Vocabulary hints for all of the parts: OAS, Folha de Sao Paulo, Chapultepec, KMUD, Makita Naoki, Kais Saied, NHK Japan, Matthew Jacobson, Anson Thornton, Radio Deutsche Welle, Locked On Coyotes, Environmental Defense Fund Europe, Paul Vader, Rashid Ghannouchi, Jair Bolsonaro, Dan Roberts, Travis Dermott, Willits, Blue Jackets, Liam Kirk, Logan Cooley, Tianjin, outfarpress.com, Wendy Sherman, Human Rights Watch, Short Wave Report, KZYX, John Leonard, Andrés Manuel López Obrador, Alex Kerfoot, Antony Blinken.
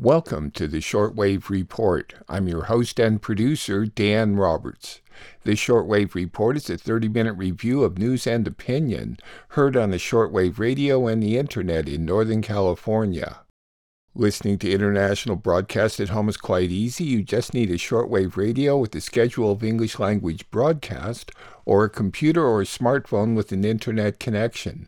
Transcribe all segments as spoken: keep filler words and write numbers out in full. Welcome to the Short Wave Report. I'm your host and producer, Dan Roberts. The Short Wave Report is a thirty-minute review of news and opinion heard on the shortwave radio and the internet in Northern California. Listening to international broadcasts at home is quite easy. You just need a shortwave radio with a schedule of English-language broadcast or a computer or a smartphone with an internet connection.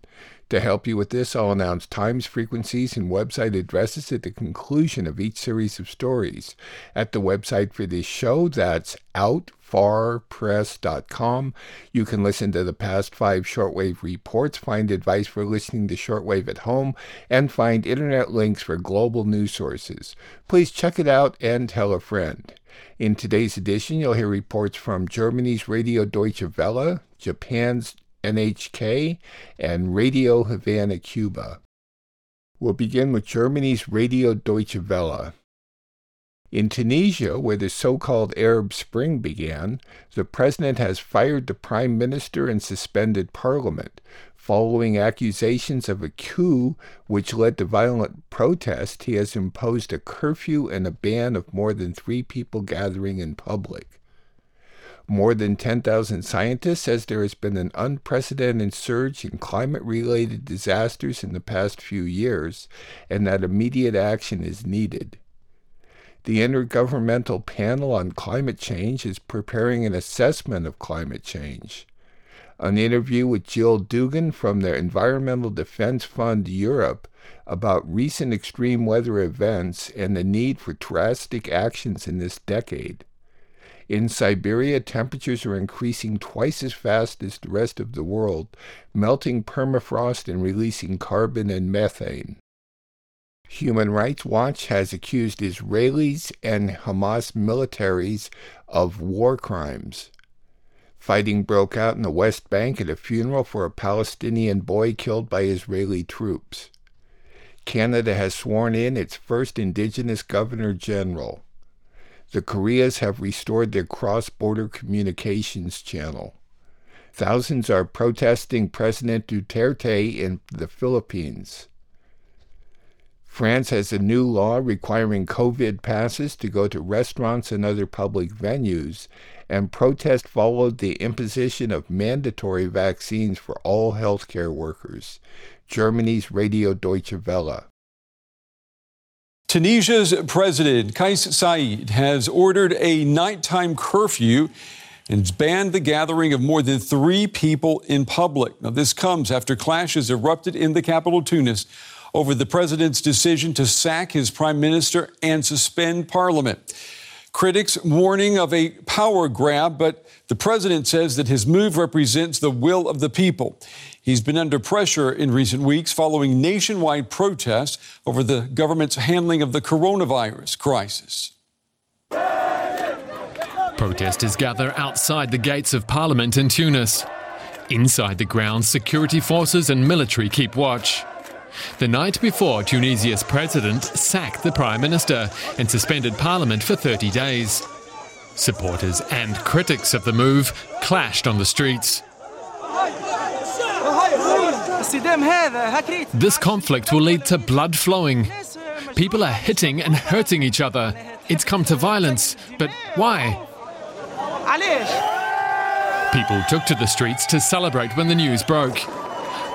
To help you with this, I'll announce times, frequencies, and website addresses at the conclusion of each series of stories. At the website for this show, that's out far press dot com, you can listen to the past five shortwave reports, find advice for listening to shortwave at home, and find internet links for global news sources. Please check it out and tell a friend. In today's edition, you'll hear reports from Germany's Radio Deutsche Welle, Japan's N H K, and Radio Havana Cuba. We'll begin with Germany's Radio Deutsche Welle. In Tunisia, where the so-called Arab Spring began, the president has fired the prime minister and suspended parliament, following accusations of a coup which led to violent protest. He has imposed a curfew and a ban of more than three people gathering in public. More than ten thousand scientists says there has been an unprecedented surge in climate-related disasters in the past few years, and that immediate action is needed. The Intergovernmental Panel on Climate Change is preparing an assessment of climate change. An interview with Jill Duggan from the Environmental Defense Fund Europe about recent extreme weather events and the need for drastic actions in this decade. In Siberia, temperatures are increasing twice as fast as the rest of the world, melting permafrost and releasing carbon and methane. Human Rights Watch has accused Israelis and Hamas militaries of war crimes. Fighting broke out in the West Bank at a funeral for a Palestinian boy killed by Israeli troops. Canada has sworn in its first Indigenous Governor General. The Koreas have restored their cross-border communications channel. Thousands are protesting President Duterte in the Philippines. France has a new law requiring COVID passes to go to restaurants and other public venues, and protest followed the imposition of mandatory vaccines for all healthcare workers. Germany's Radio Deutsche Welle. Tunisia's president, Kais Saied, has ordered a nighttime curfew and banned the gathering of more than three people in public. Now, this comes after clashes erupted in the capital, Tunis, over the president's decision to sack his prime minister and suspend parliament. Critics warning of a power grab, but the president says that his move represents the will of the people. He's been under pressure in recent weeks following nationwide protests over the government's handling of the coronavirus crisis. Protesters gather outside the gates of parliament in Tunis. Inside the grounds, security forces and military keep watch. The night before, Tunisia's president sacked the prime minister and suspended parliament for thirty days. Supporters and critics of the move clashed on the streets. This conflict will lead to blood flowing. People are hitting and hurting each other. It's come to violence, but why? People took to the streets to celebrate when the news broke.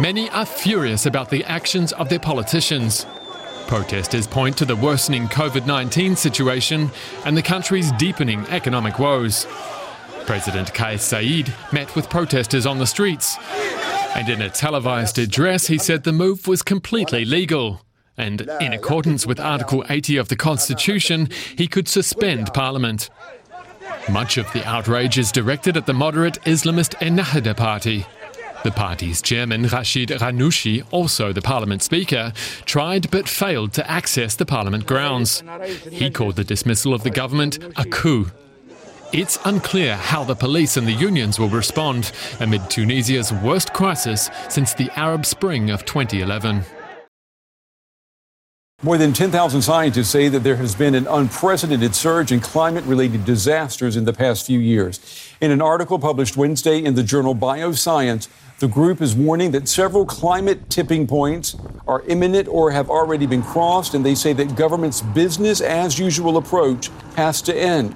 Many are furious about the actions of their politicians. Protesters point to the worsening covid nineteen situation and the country's deepening economic woes. President Kais Saied met with protesters on the streets, and in a televised address he said the move was completely legal, and in accordance with Article eighty of the Constitution, he could suspend parliament. Much of the outrage is directed at the moderate Islamist Ennahda party. The party's chairman, Rashid Ghannouchi, also the parliament speaker, tried but failed to access the parliament grounds. He called the dismissal of the government a coup. It's unclear how the police and the unions will respond amid Tunisia's worst crisis since the Arab Spring of twenty eleven. More than ten thousand scientists say that there has been an unprecedented surge in climate-related disasters in the past few years. In an article published Wednesday in the journal Bioscience, the group is warning that several climate tipping points are imminent or have already been crossed, and they say that government's business-as-usual approach has to end.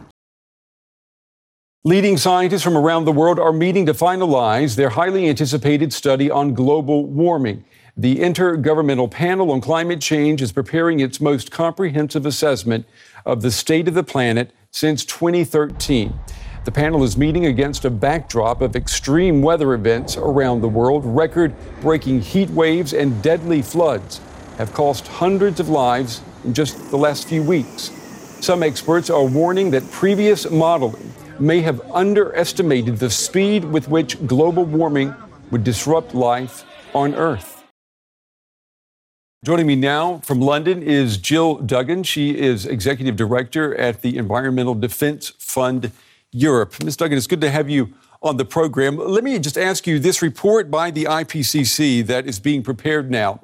Leading scientists from around the world are meeting to finalize their highly anticipated study on global warming. The Intergovernmental Panel on Climate Change is preparing its most comprehensive assessment of the state of the planet since twenty thirteen. The panel is meeting against a backdrop of extreme weather events around the world. Record-breaking heat waves and deadly floods have cost hundreds of lives in just the last few weeks. Some experts are warning that previous modeling may have underestimated the speed with which global warming would disrupt life on Earth. Joining me now from London is Jill Duggan. She is Executive Director at the Environmental Defense Fund Europe. Miz Duggan, it's good to have you on the program. Let me just ask you, this report by the I P C C that is being prepared now,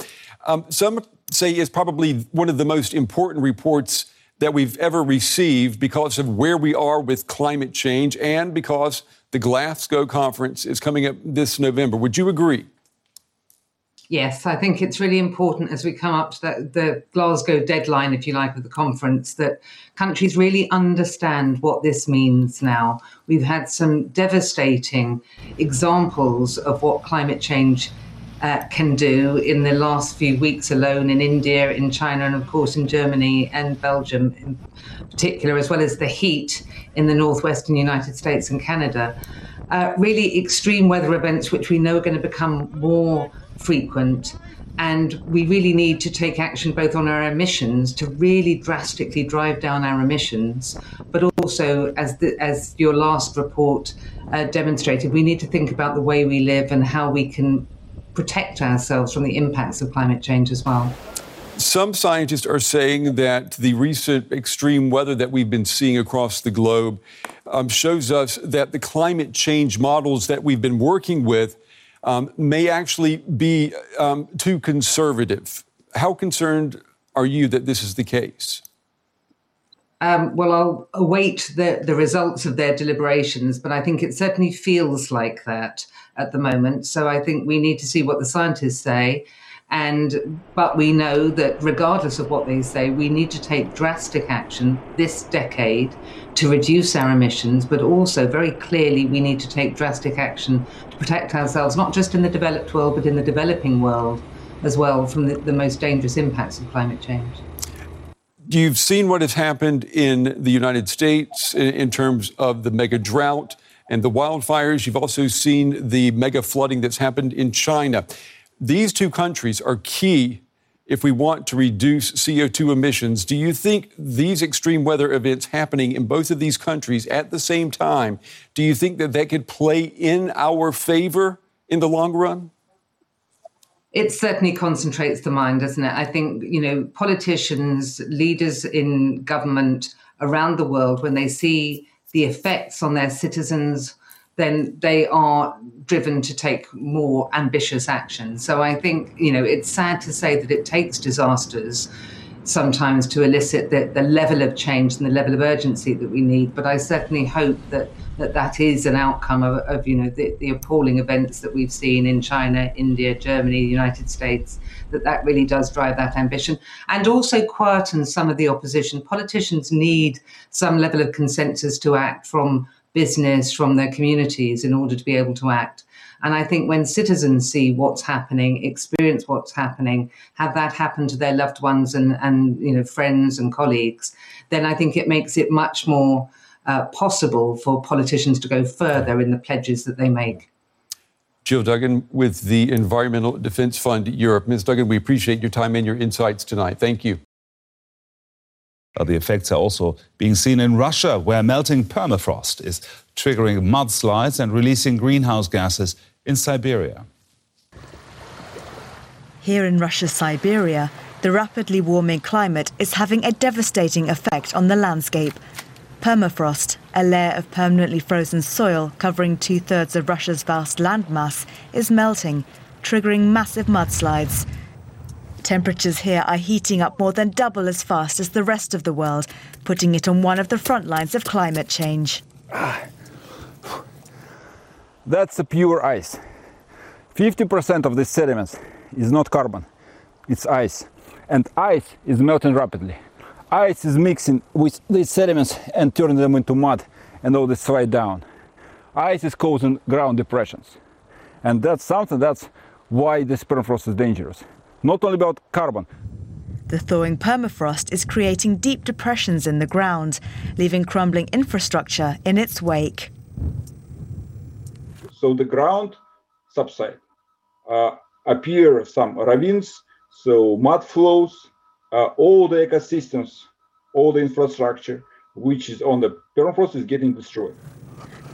um, some say it's probably one of the most important reports that we've ever received because of where we are with climate change and because the Glasgow conference is coming up this November. Would you agree? Yes, I think it's really important as we come up to the, the Glasgow deadline, if you like, of the conference, that countries really understand what this means now. We've had some devastating examples of what climate change uh, can do in the last few weeks alone in India, in China, and of course in Germany and Belgium in particular, as well as the heat in the northwestern United States and Canada. Uh, really extreme weather events, which we know are going to become more frequent, and we really need to take action both on our emissions to really drastically drive down our emissions, but also, as the, as your last report uh, demonstrated, we need to think about the way we live and how we can protect ourselves from the impacts of climate change as well. Some scientists are saying that the recent extreme weather that we've been seeing across the globe um, shows us that the climate change models that we've been working with Um, may actually be um, too conservative. How concerned are you that this is the case? Um, well, I'll await the, the results of their deliberations, but I think it certainly feels like that at the moment. So I think we need to see what the scientists say. And but we know that regardless of what they say, we need to take drastic action this decade to reduce our emissions, but also very clearly we need to take drastic action to protect ourselves, not just in the developed world, but in the developing world as well, from the, the most dangerous impacts of climate change. You've seen what has happened in the United States in, in terms of the mega drought and the wildfires. You've also seen the mega flooding that's happened in China. These two countries are key if we want to reduce C O two emissions. Do you think these extreme weather events happening in both of these countries at the same time, do you think that that could play in our favor in the long run? It certainly concentrates the mind, doesn't it? I think, you know, politicians, leaders in government around the world, when they see the effects on their citizens, then they are driven to take more ambitious action. So I think, you know, it's sad to say that it takes disasters sometimes to elicit the, the level of change and the level of urgency that we need. But I certainly hope that that, that is an outcome of, of you know, the, the appalling events that we've seen in China, India, Germany, the United States, that that really does drive that ambition. And also quieten some of the opposition. Politicians need some level of consensus to act from business, from their communities, in order to be able to act. And I think when citizens see what's happening, experience what's happening, have that happen to their loved ones and, and you know, friends and colleagues, then I think it makes it much more uh, possible for politicians to go further in the pledges that they make. Jill Duggan with the Environmental Defense Fund Europe. Miz Duggan, we appreciate your time and your insights tonight. Thank you. Well, the effects are also being seen in Russia, where melting permafrost is triggering mudslides and releasing greenhouse gases in Siberia. Here in Russia's Siberia, the rapidly warming climate is having a devastating effect on the landscape. Permafrost, a layer of permanently frozen soil covering two-thirds of Russia's vast landmass, is melting, triggering massive mudslides. Temperatures here are heating up more than double as fast as the rest of the world, putting it on one of the front lines of climate change. Ah, that's the pure ice. fifty percent of the sediments is not carbon, it's ice. And ice is melting rapidly. Ice is mixing with these sediments and turning them into mud and all this slide down. Ice is causing ground depressions. And that's something, that's why this permafrost is dangerous. Not only about carbon. The thawing permafrost is creating deep depressions in the ground, leaving crumbling infrastructure in its wake. So the ground subsides, uh, appear some ravines, so mud flows, uh, all the ecosystems, all the infrastructure which is on the permafrost is getting destroyed.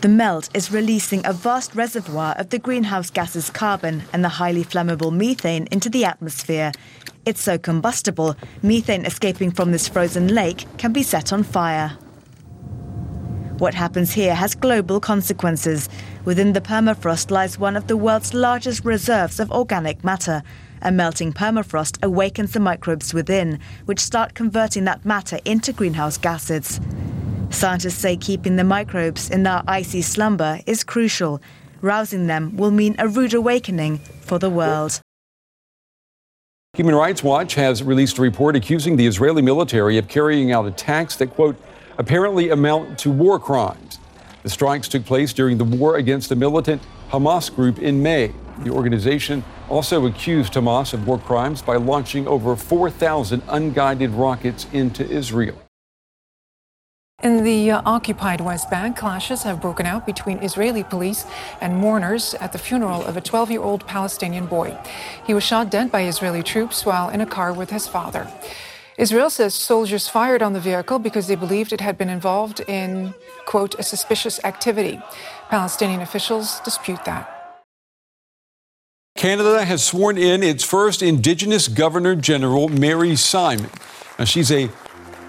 The melt is releasing a vast reservoir of the greenhouse gases carbon and the highly flammable methane into the atmosphere. It's so combustible, methane escaping from this frozen lake can be set on fire. What happens here has global consequences. Within the permafrost lies one of the world's largest reserves of organic matter. A melting permafrost awakens the microbes within, which start converting that matter into greenhouse gases. Scientists say keeping the microbes in their icy slumber is crucial. Rousing them will mean a rude awakening for the world. Human Rights Watch has released a report accusing the Israeli military of carrying out attacks that, quote, apparently amount to war crimes. The strikes took place during the war against the militant Hamas group in May. The organization also accused Hamas of war crimes by launching over four thousand unguided rockets into Israel. In the uh, occupied West Bank, clashes have broken out between Israeli police and mourners at the funeral of a twelve-year-old Palestinian boy. He was shot dead by Israeli troops while in a car with his father. Israel says soldiers fired on the vehicle because they believed it had been involved in, quote, a suspicious activity. Palestinian officials dispute that. Canada has sworn in its first Indigenous Governor-General, Mary Simon. Now, she's a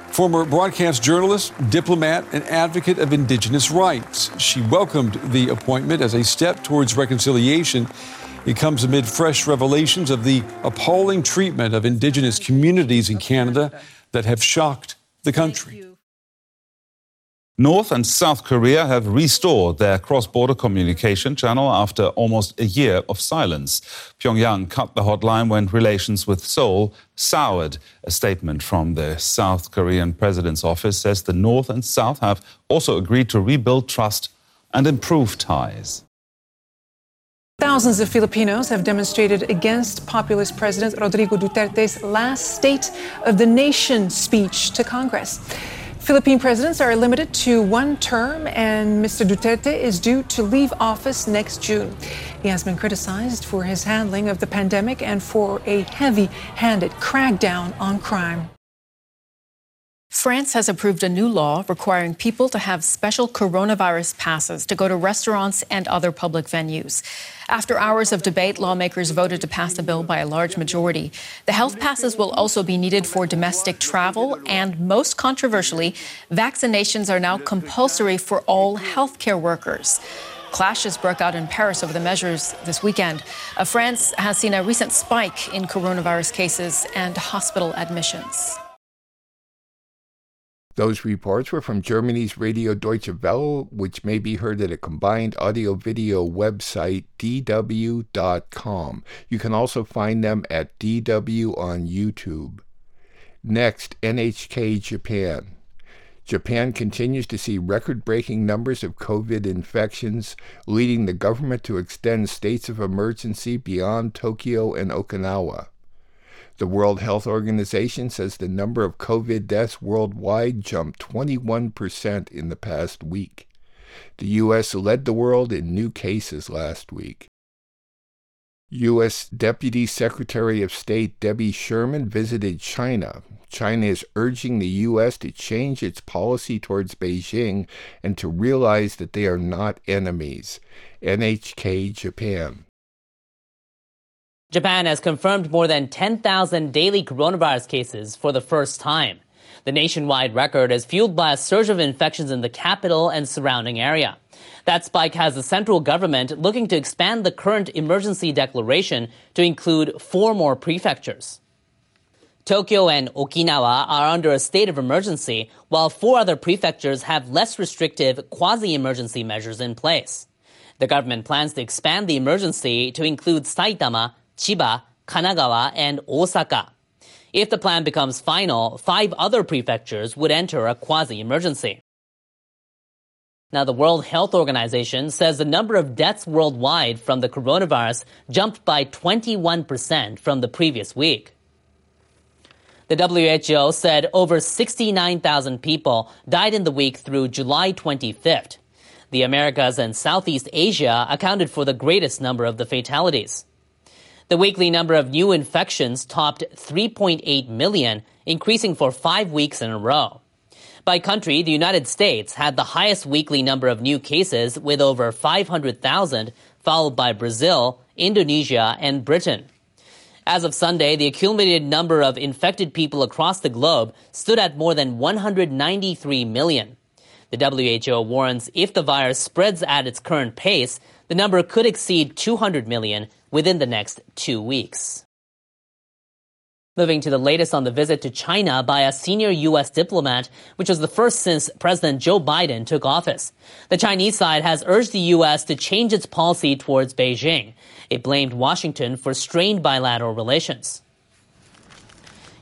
former broadcast journalist, diplomat, and advocate of Indigenous rights. She welcomed the appointment as a step towards reconciliation. It comes amid fresh revelations of the appalling treatment of Indigenous communities in Canada that have shocked the country. North and South Korea have restored their cross-border communication channel after almost a year of silence. Pyongyang cut the hotline when relations with Seoul soured. A statement from the South Korean president's office says the North and South have also agreed to rebuild trust and improve ties. Thousands of Filipinos have demonstrated against populist President Rodrigo Duterte's last State of the Nation speech to Congress. Philippine presidents are limited to one term, and Mister Duterte is due to leave office next June. He has been criticized for his handling of the pandemic and for a heavy-handed crackdown on crime. France has approved a new law requiring people to have special coronavirus passes to go to restaurants and other public venues. After hours of debate, lawmakers voted to pass the bill by a large majority. The health passes will also be needed for domestic travel, and most controversially, vaccinations are now compulsory for all healthcare workers. Clashes broke out in Paris over the measures this weekend. France has seen a recent spike in coronavirus cases and hospital admissions. Those reports were from Germany's Radio Deutsche Welle, which may be heard at a combined audio-video website, D W dot com. You can also find them at D W on YouTube. Next, N H K Japan. Japan continues to see record-breaking numbers of COVID infections, leading the government to extend states of emergency beyond Tokyo and Okinawa. The World Health Organization says the number of COVID deaths worldwide jumped twenty-one percent in the past week. The U S led the world in new cases last week. U S Deputy Secretary of State Wendy Sherman visited China. China is urging the U S to change its policy towards Beijing and to realize that they are not enemies. N H K Japan. Japan has confirmed more than ten thousand daily coronavirus cases for the first time. The nationwide record is fueled by a surge of infections in the capital and surrounding area. That spike has the central government looking to expand the current emergency declaration to include four more prefectures. Tokyo and Okinawa are under a state of emergency, while four other prefectures have less restrictive quasi-emergency measures in place. The government plans to expand the emergency to include Saitama, Chiba, Kanagawa, and Osaka. If the plan becomes final, five other prefectures would enter a quasi-emergency. Now, the World Health Organization says the number of deaths worldwide from the coronavirus jumped by twenty-one percent from the previous week. The W H O said over sixty-nine thousand people died in the week through July twenty-fifth. The Americas and Southeast Asia accounted for the greatest number of the fatalities. The weekly number of new infections topped three point eight million, increasing for five weeks in a row. By country, the United States had the highest weekly number of new cases with over five hundred thousand, followed by Brazil, Indonesia, and Britain. As of Sunday, the accumulated number of infected people across the globe stood at more than one hundred ninety-three million. The W H O warns if the virus spreads at its current pace, the number could exceed two hundred million within the next two weeks. Moving to the latest on the visit to China by a senior U S diplomat, which was the first since President Joe Biden took office. The Chinese side has urged the U S to change its policy towards Beijing. It blamed Washington for strained bilateral relations.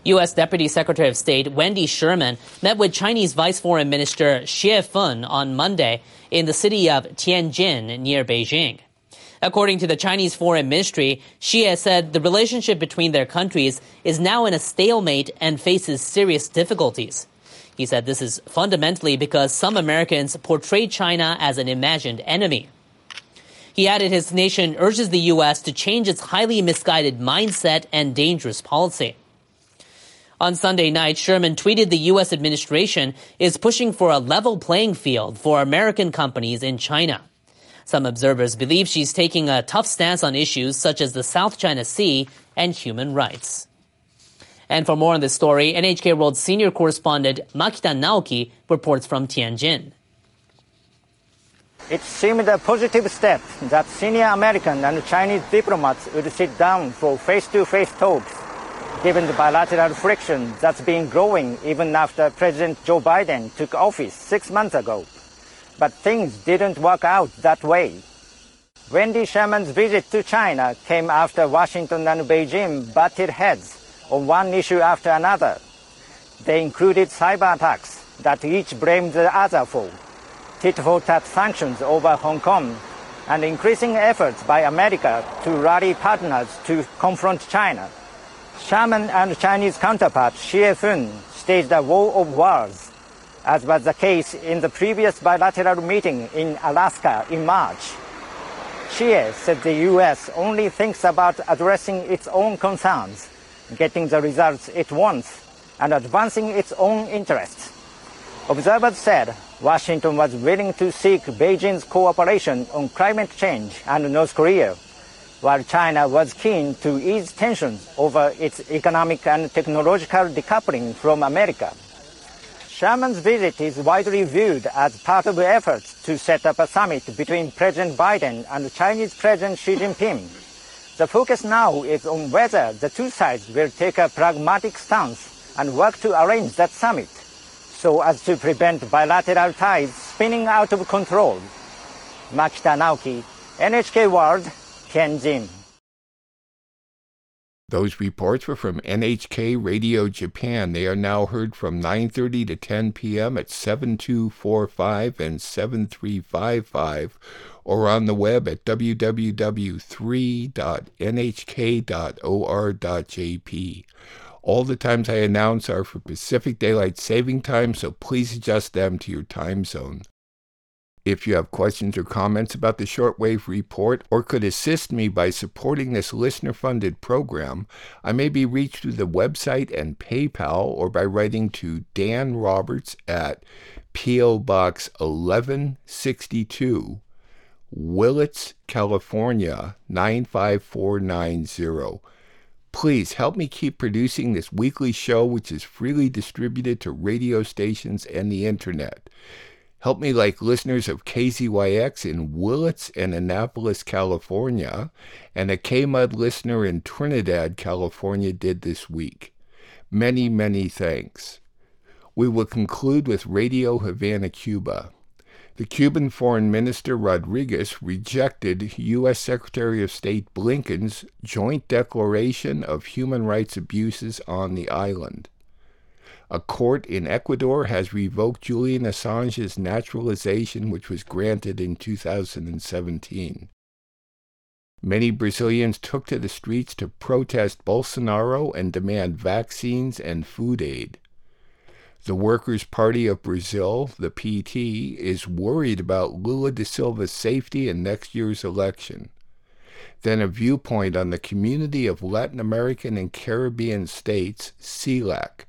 U S Deputy Secretary of State Wendy Sherman met with Chinese Vice Foreign Minister Xie Feng on Monday in the city of Tianjin near Beijing. According to the Chinese Foreign Ministry, Xie said the relationship between their countries is now in a stalemate and faces serious difficulties. He said this is fundamentally because some Americans portray China as an imagined enemy. He added his nation urges the U S to change its highly misguided mindset and dangerous policy. On Sunday night, Sherman tweeted the U S administration is pushing for a level playing field for American companies in China. Some observers believe she's taking a tough stance on issues such as the South China Sea and human rights. And for more on this story, N H K World senior correspondent Makita Naoki reports from Tianjin. It seemed a positive step that senior American and Chinese diplomats would sit down for face-to-face talks, given the bilateral friction that's been growing even after President Joe Biden took office six months ago. But things didn't work out that way. Wendy Sherman's visit to China came after Washington and Beijing butted heads on one issue after another. They included cyber attacks that each blamed the other for, tit-for-tat sanctions over Hong Kong, and increasing efforts by America to rally partners to confront China. Sherman and Chinese counterpart Xie Feng staged a war of words, as was the case in the previous bilateral meeting in Alaska in March. Xie said the U S only thinks about addressing its own concerns, getting the results it wants, and advancing its own interests. Observers said Washington was willing to seek Beijing's cooperation on climate change and North Korea, while China was keen to ease tensions over its economic and technological decoupling from America. Sherman's visit is widely viewed as part of efforts to set up a summit between President Biden and Chinese President Xi Jinping. The focus now is on whether the two sides will take a pragmatic stance and work to arrange that summit, so as to prevent bilateral ties spinning out of control. Makita Naoki, N H K World, Tianjin. Those reports were from N H K Radio Japan. They are now heard from nine thirty to ten p.m. at seven two four five and seven three five five, or on the web at w w w dot three dot n h k dot o r dot j p. All the times I announce are for Pacific Daylight Saving Time, so please adjust them to your time zone. If you have questions or comments about the Shortwave Report or could assist me by supporting this listener-funded program, I may be reached through the website and PayPal or by writing to Dan Roberts at P O Box eleven sixty-two, Willits, California nine five four nine zero. Please help me keep producing this weekly show, which is freely distributed to radio stations and the Internet. Help me like listeners of K Z Y X in Willits and Annapolis, California, and a K M U D listener in Trinidad, California did this week. Many, many thanks. We will conclude with Radio Havana Cuba. The Cuban Foreign Minister Rodriguez rejected U S. Secretary of State Blinken's joint declaration of human rights abuses on the island. A court in Ecuador has revoked Julian Assange's naturalization, which was granted in two thousand seventeen. Many Brazilians took to the streets to protest Bolsonaro and demand vaccines and food aid. The Workers' Party of Brazil, the P T, is worried about Lula da Silva's safety in next year's election. Then a viewpoint on the Community of Latin American and Caribbean States, CELAC.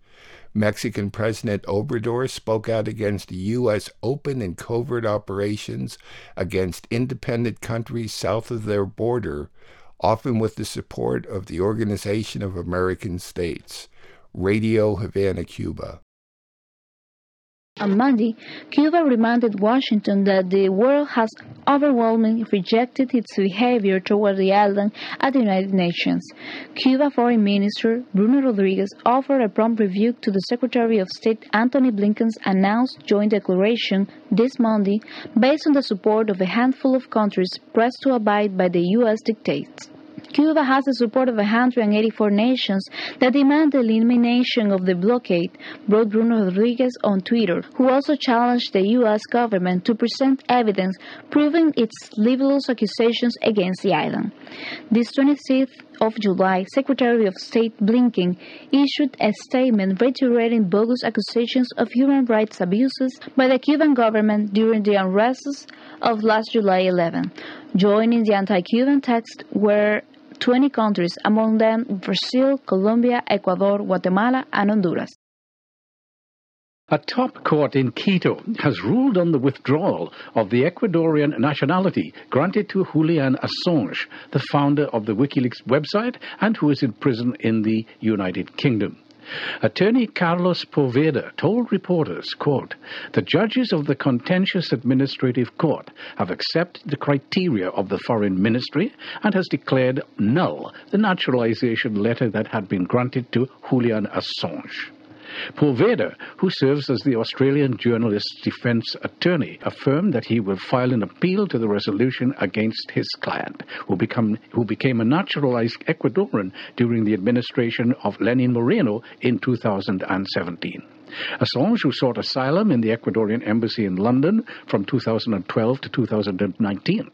Mexican President Obrador spoke out against U S open and covert operations against independent countries south of their border, often with the support of the Organization of American States. Radio Havana, Cuba. On Monday, Cuba reminded Washington that the world has overwhelmingly rejected its behavior toward the island at the United Nations. Cuba Foreign Minister Bruno Rodriguez offered a prompt rebuke to the Secretary of State Antony Blinken's announced joint declaration this Monday based on the support of a handful of countries pressed to abide by the U S dictates. Cuba has the support of one hundred eighty-four nations that demand the elimination of the blockade, wrote Bruno Rodriguez on Twitter, who also challenged the U S government to present evidence proving its libelous accusations against the island. This twenty-sixth of July, Secretary of State Blinken issued a statement reiterating bogus accusations of human rights abuses by the Cuban government during the unrests of last July eleventh. Joining the anti-Cuban text were twenty countries, among them Brazil, Colombia, Ecuador, Guatemala, and Honduras. A top court in Quito has ruled on the withdrawal of the Ecuadorian nationality granted to Julian Assange, the founder of the WikiLeaks website and who is in prison in the United Kingdom. Attorney Carlos Poveda told reporters, quote, "The judges of the contentious administrative court have accepted the criteria of the foreign ministry and has declared null the naturalization letter that had been granted to Julian Assange." Paul Vader, who serves as the Australian journalist's defence attorney, affirmed that he will file an appeal to the resolution against his client, who, become, who became a naturalised Ecuadorian during the administration of Lenín Moreno in two thousand seventeen. Assange, who sought asylum in the Ecuadorian embassy in London from two thousand twelve to two thousand nineteen.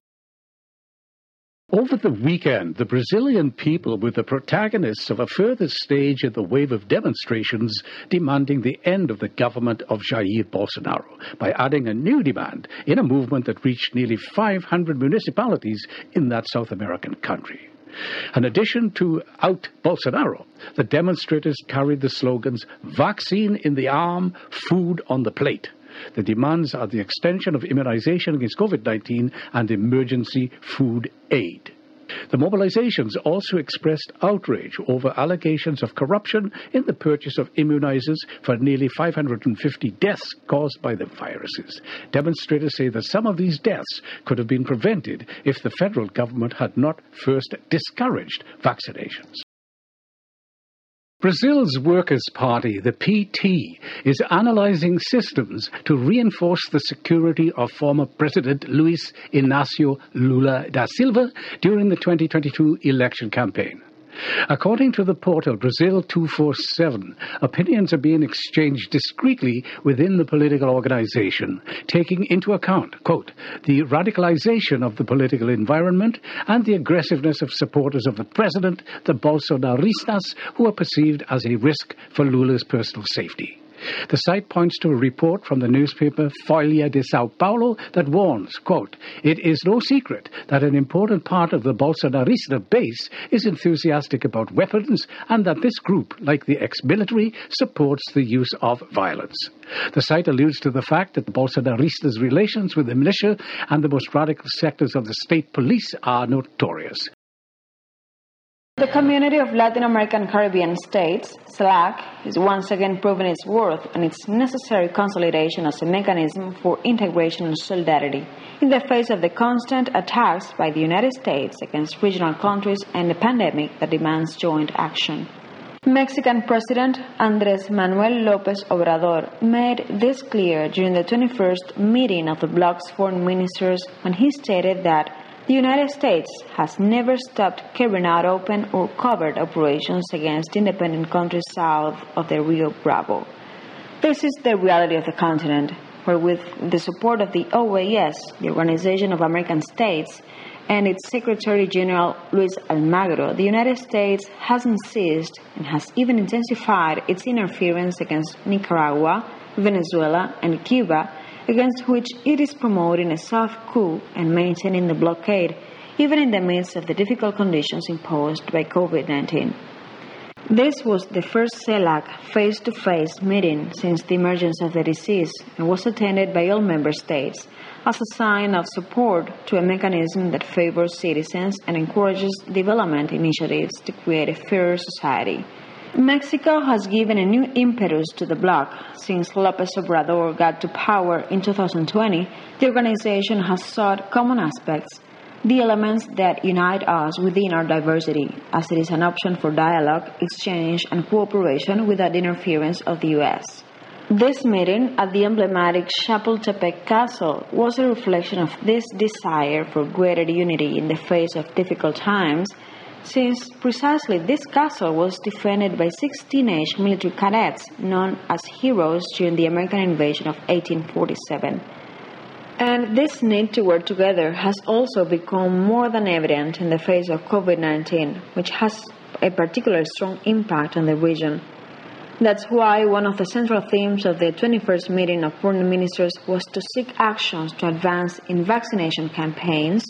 Over the weekend, the Brazilian people were the protagonists of a further stage in the wave of demonstrations demanding the end of the government of Jair Bolsonaro by adding a new demand in a movement that reached nearly five hundred municipalities in that South American country. In addition to Out Bolsonaro, the demonstrators carried the slogans "Vaccine in the arm, food on the plate." The demands are the extension of immunization against COVID nineteen and emergency food aid. The mobilizations also expressed outrage over allegations of corruption in the purchase of immunizers for nearly five hundred fifty deaths caused by the viruses. Demonstrators say that some of these deaths could have been prevented if the federal government had not first discouraged vaccinations. Brazil's Workers' Party, the P T, is analyzing systems to reinforce the security of former President Luiz Inácio Lula da Silva during the twenty twenty-two election campaign. According to the portal Brazil two forty-seven, opinions are being exchanged discreetly within the political organization, taking into account, quote, "the radicalization of the political environment and the aggressiveness of supporters of the president, the Bolsonaristas, who are perceived as a risk for Lula's personal safety." The site points to a report from the newspaper Folha de Sao Paulo that warns, quote, "It is no secret that an important part of the Bolsonarista base is enthusiastic about weapons and that this group, like the ex-military, supports the use of violence." The site alludes to the fact that the Bolsonaristas' relations with the militia and the most radical sectors of the state police are notorious. The Community of Latin American and Caribbean States, CELAC, is once again proving its worth and its necessary consolidation as a mechanism for integration and solidarity in the face of the constant attacks by the United States against regional countries and the pandemic that demands joint action. Mexican President Andrés Manuel López Obrador made this clear during the twenty-first meeting of the bloc's foreign ministers when he stated that the United States has never stopped carrying out open or covert operations against independent countries south of the Rio Bravo. This is the reality of the continent, where with the support of the O A S, the Organization of American States, and its Secretary General Luis Almagro, the United States hasn't ceased and has even intensified its interference against Nicaragua, Venezuela, and Cuba, against which it is promoting a soft coup and maintaining the blockade, even in the midst of the difficult conditions imposed by COVID nineteen. This was the first CELAC face-to-face meeting since the emergence of the disease and was attended by all member states as a sign of support to a mechanism that favors citizens and encourages development initiatives to create a fairer society. Mexico has given a new impetus to the bloc. Since López Obrador got to power in two thousand twenty, the organization has sought common aspects, the elements that unite us within our diversity, as it is an option for dialogue, exchange, and cooperation without the interference of the U S. This meeting at the emblematic Chapultepec Castle was a reflection of this desire for greater unity in the face of difficult times, since precisely this castle was defended by six teenage military cadets known as heroes during the American invasion of eighteen forty-seven. And this need to work together has also become more than evident in the face of COVID nineteen, which has a particularly strong impact on the region. That's why one of the central themes of the twenty-first meeting of foreign ministers was to seek actions to advance in vaccination campaigns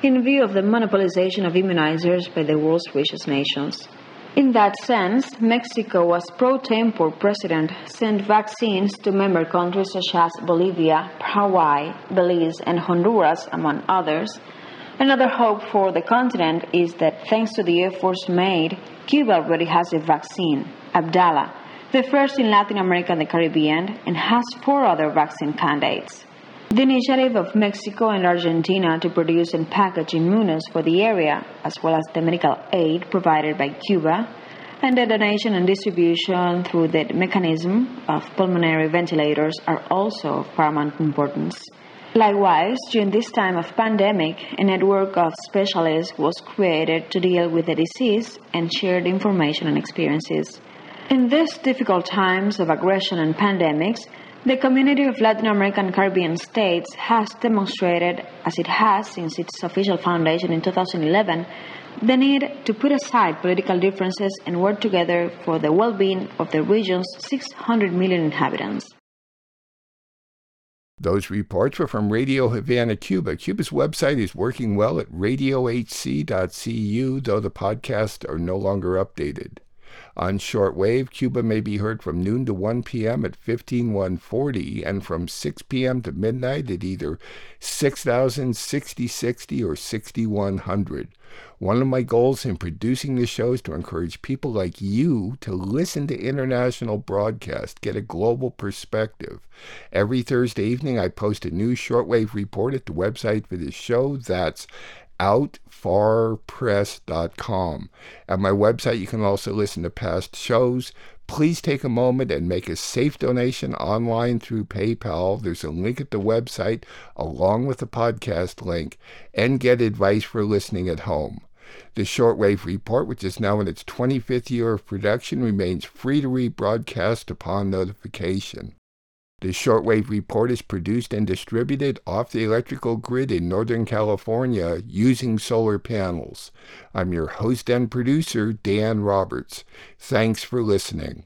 in view of the monopolization of immunizers by the world's richest nations. In that sense, Mexico was pro tempore president, sent vaccines to member countries such as Bolivia, Paraguay, Belize, and Honduras, among others. Another hope for the continent is that thanks to the efforts made, Cuba already has a vaccine, Abdala, the first in Latin America and the Caribbean, and has four other vaccine candidates. The initiative of Mexico and Argentina to produce and package immunos for the area, as well as the medical aid provided by Cuba, and the donation and distribution through the mechanism of pulmonary ventilators are also of paramount importance. Likewise, during this time of pandemic, a network of specialists was created to deal with the disease and shared information and experiences. In these difficult times of aggression and pandemics, the community of Latin American and Caribbean states has demonstrated, as it has since its official foundation in two thousand eleven, the need to put aside political differences and work together for the well-being of the region's six hundred million inhabitants. Those reports were from Radio Havana Cuba. Cuba's website is working well at radio h c dot c u, though the podcasts are no longer updated. On shortwave, Cuba may be heard from noon to one p.m. at fifteen one forty and from six p.m. to midnight at either six thousand, sixty sixty, or sixty-one hundred. One of my goals in producing this show is to encourage people like you to listen to international broadcasts, get a global perspective. Every Thursday evening, I post a new shortwave report at the website for this show. That's out far press dot com. At my website, you can also listen to past shows. Please take a moment and make a safe donation online through PayPal. There's a link at the website along with the podcast link, and get advice for listening at home. The Shortwave Report, which is now in its twenty-fifth year of production, remains free to rebroadcast upon notification. The Shortwave Report is produced and distributed off the electrical grid in Northern California using solar panels. I'm your host and producer, Dan Roberts. Thanks for listening.